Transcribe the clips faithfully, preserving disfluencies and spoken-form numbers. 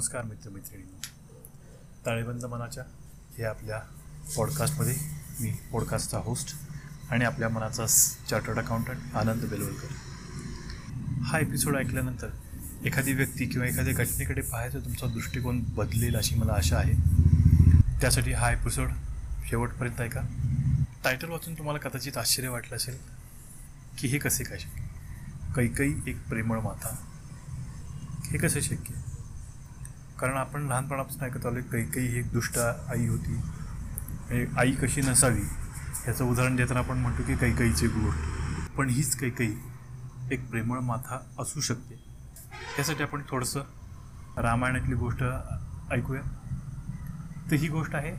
नमस्कार मित्रमैत्रिणींनो, ताळेबंद मनाच्या हे आपल्या पॉडकास्टमध्ये मी पॉडकास्टचा होस्ट आणि आपल्या मनाचा चार्टर्ड अकाउंटंट आनंद बेलवलकर. हा एपिसोड ऐकल्यानंतर एखादी व्यक्ती किंवा एखाद्या घटनेकडे पाहायचा तुमचा दृष्टिकोन बदलेल अशी मला आशा आहे. त्यासाठी हा एपिसोड शेवटपर्यंत ऐका. टायटल वाचून तुम्हाला कदाचित आश्चर्य वाटलं असेल की हे कसे काय शक्य, कैकयी एक प्रेमळ माता, हे कसे शक्य? कारण आपण लहानपणापासून ऐकत आलो कैकयी ही एक दुष्ट आई होती, हे आई कशी नसावी याचं उदाहरण देताना आपण म्हणतो की कैकयीचे गुण. पण हीच कैकयी एक प्रेमळ माता असू शकते. यासाठी आपण थोडंसं रामायणातली गोष्ट ऐकूया. तर ही गोष्ट आहे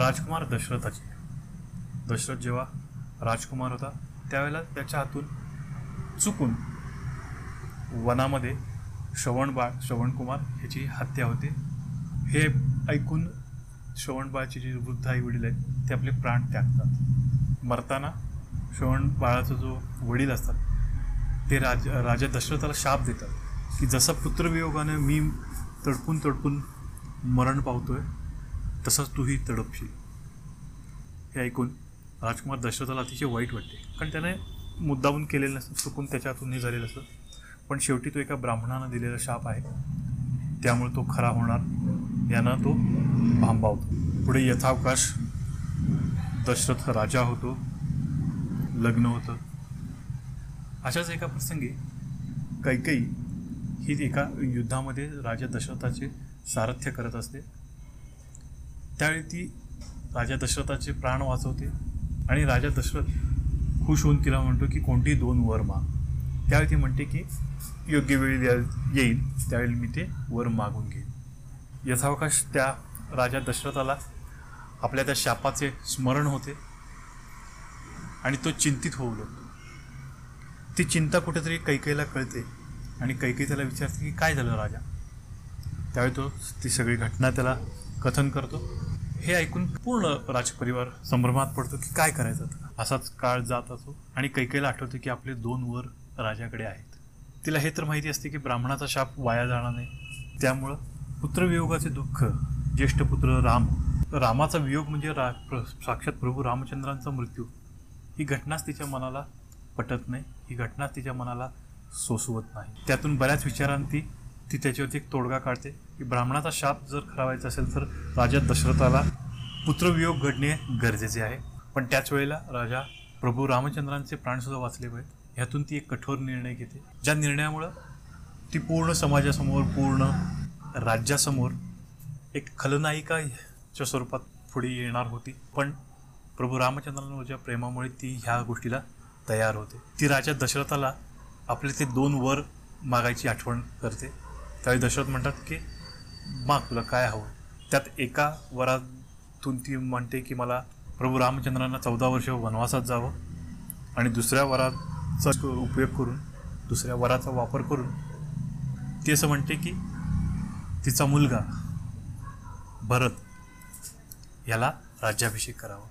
राजकुमार दशरथाची. दशरथ जेव्हा राजकुमार होता त्यावेळेला त्याच्या हातून चुकून वनामध्ये श्रवणबाळ श्रवणकुमार ह्याची हत्या होते. हे ऐकून श्रवणबाळाचे जे वृद्ध आई वडील आहेत ते आपले प्राण त्यागतात. मरताना श्रवणबाळाचा जो वडील असतात ते राज राजा दशरथाला शाप देतात की जसा पुत्रवियोगाने मी तडपून तडपून मरण पावतोय तसंच तूही तडपशील. हे ऐकून राजकुमार दशरथाला अतिशय वाईट वाटते, कारण त्याने मुद्दामून केलेलं नसतं, चुकून त्याच्या हातून हे झालेलं असतं. पण शेवटी तो एका ब्राह्मणानं दिलेला शाप आहे, त्यामुळे तो खरा होणार यानं तो भांबावतो. पुढे यथावकाश दशरथ राजा होतो, लग्न होतं. अशाच एका प्रसंगी कैकयी ही एका युद्धामध्ये राजा दशरथाचे सारथ्य करत असते. त्यावेळी ती राजा दशरथाचे प्राण वाचवते आणि राजा दशरथ खुश होऊन तिला म्हणतो की कोणती दोन वर माग. त्यावेळी ती म्हणते की योग्य वेळी येईल त्यावेळी मी ते वर मागून घेईन. यथावकाश त्या राजा दशरथाला आपल्या त्या शापाचे स्मरण होते आणि तो चिंतित होऊ लागतो. ती चिंता कुठेतरी कैकयीला कळते आणि कैकयी त्याला विचारते की काय झालं राजा. त्यावेळी तो ती सगळी घटना त्याला कथन करतो. हे ऐकून पूर्ण राजपरिवार संभ्रमात पडतो की काय करायचं. असाच काळ जात असतो आणि कैकयीला आठवते की आपले दोन वर राजाकडे आहेत. तिला हे तर माहिती असते की ब्राह्मणाचा शाप वाया जाणार नाही, त्यामुळं पुत्रवियोगाचे दुःख, ज्येष्ठ पुत्र राम, रामाचा वियोग म्हणजे रा साक्षात प्रभू रामचंद्रांचा मृत्यू, ही घटनाच तिच्या मनाला पटत नाही, ही घटनाच तिच्या मनाला सोसवत नाही. त्यातून बऱ्याच विचारांती ती त्याच्यावरती एक तोडगा काढते की ब्राह्मणाचा शाप जर खरा व्हायचा असेल तर राजा दशरथाला पुत्रवियोग घडणे गरजेचे आहे. पण त्याच वेळेला राजा प्रभू रामचंद्रांचे प्राणसुद्धा वाचले पाहिजेत. ह्यातून ती एक कठोर निर्णय घेते, ज्या निर्णयामुळं ती पूर्ण समाजासमोर, पूर्ण राज्यासमोर एक खलनायिकाच्या स्वरूपात पुढे येणार होती. पण प्रभू रामचंद्रांवरच्या प्रेमामुळे ती ह्या गोष्टीला तयार होते. ती राजा दशरथाला आपले ते दोन वर मागायची आठवण करते. त्यावेळी दशरथ म्हणतात की माग, तुला काय हवं. त्यात एका वरातून ती म्हणते की मला प्रभू रामचंद्रांना चौदा वर्ष वनवासात जावं आणि दुसऱ्या वरात चा उपयोग करून, दुसऱ्या वराचा वापर करून ती असं म्हणते की तिचा मुलगा भरत याला राज्याभिषेक करावा.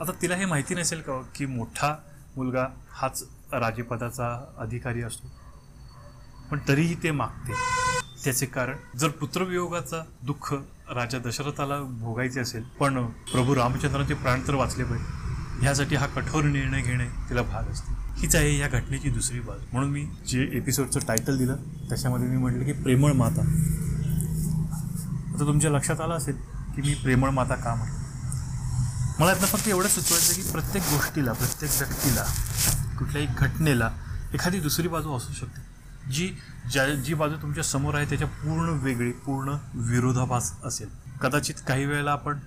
आता तिला हे माहिती नसेल का की मोठा मुलगा हाच राजपदाचा अधिकारी असतो, पण तरीही ते मागते. त्याचे कारण, जर पुत्रवियोगाचा दुःख राजा दशरथाला भोगायचे असेल पण प्रभू रामचंद्रांचे प्राण तर वाचले पाहिजे, ह्यासाठी हा कठोर निर्णय घेणे तिला भाग असते. हीच आहे या घटनेची दुसरी बाजू. म्हणून मी जे एपिसोडचं टायटल दिलं त्याच्यामध्ये मी म्हटलं की प्रेमळ माता. आता तुमच्या लक्षात आलं असेल की मी प्रेमळ माता का म्हटलं. मला यातनं फक्त एवढं सुचवायचं की प्रत्येक गोष्टीला, प्रत्येक व्यक्तीला, कुठल्याही घटनेला एखादी दुसरी बाजू असू शकते, जी ज्या जी बाजू तुमच्या समोर आहे त्याच्या पूर्ण वेगळी, पूर्ण विरोधाभास असेल. कदाचित काही वेळेला आपण,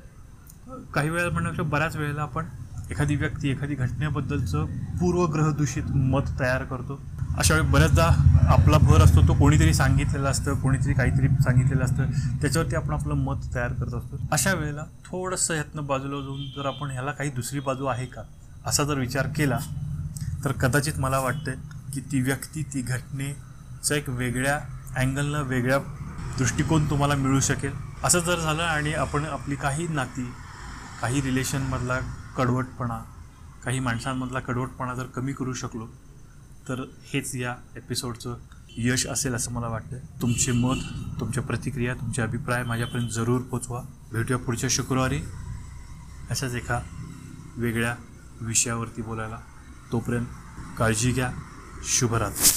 काही वेळेला म्हणण्यापेक्षा बऱ्याच वेळेला आपण एखादी व्यक्ती, एखादी घटनेबद्दलचं पूर्वग्रहदूषित मत तयार करतो. अशा वेळी बऱ्याचदा आपला भर असतो तो कोणीतरी सांगितलेलं असतं, कोणीतरी काहीतरी सांगितलेलं असतं, त्याच्यावरती आपण आपलं मत तयार करत असतो. अशा वेळेला थोडंसं ह्यातनं बाजूला जाऊन जर आपण ह्याला काही दुसरी बाजू आहे का असा जर विचार केला तर कदाचित मला वाटतं की ती व्यक्ती, ती घटनेचं एक वेगळ्या अँगलनं वेगळ्या दृष्टिकोन तुम्हाला मिळू शकेल. असं जर झालं आणि आपण आपली काही नाती, काही रिलेशनमधला कडवटपणा, काही माणसांमधला कडवटपणा जर कमी करू शकलो तर हेच या एपिसोडचं यश असेल असं मला वाटतं. तुमचे मत, तुमच्या प्रतिक्रिया, तुमचे अभिप्राय माझ्यापर्यंत जरूर पोचवा. भेटूया पुढच्या शुक्रवारी अशाच एका वेगळ्या विषयावरती बोलायला. तोपर्यंत काळजी घ्या. शुभरात्री.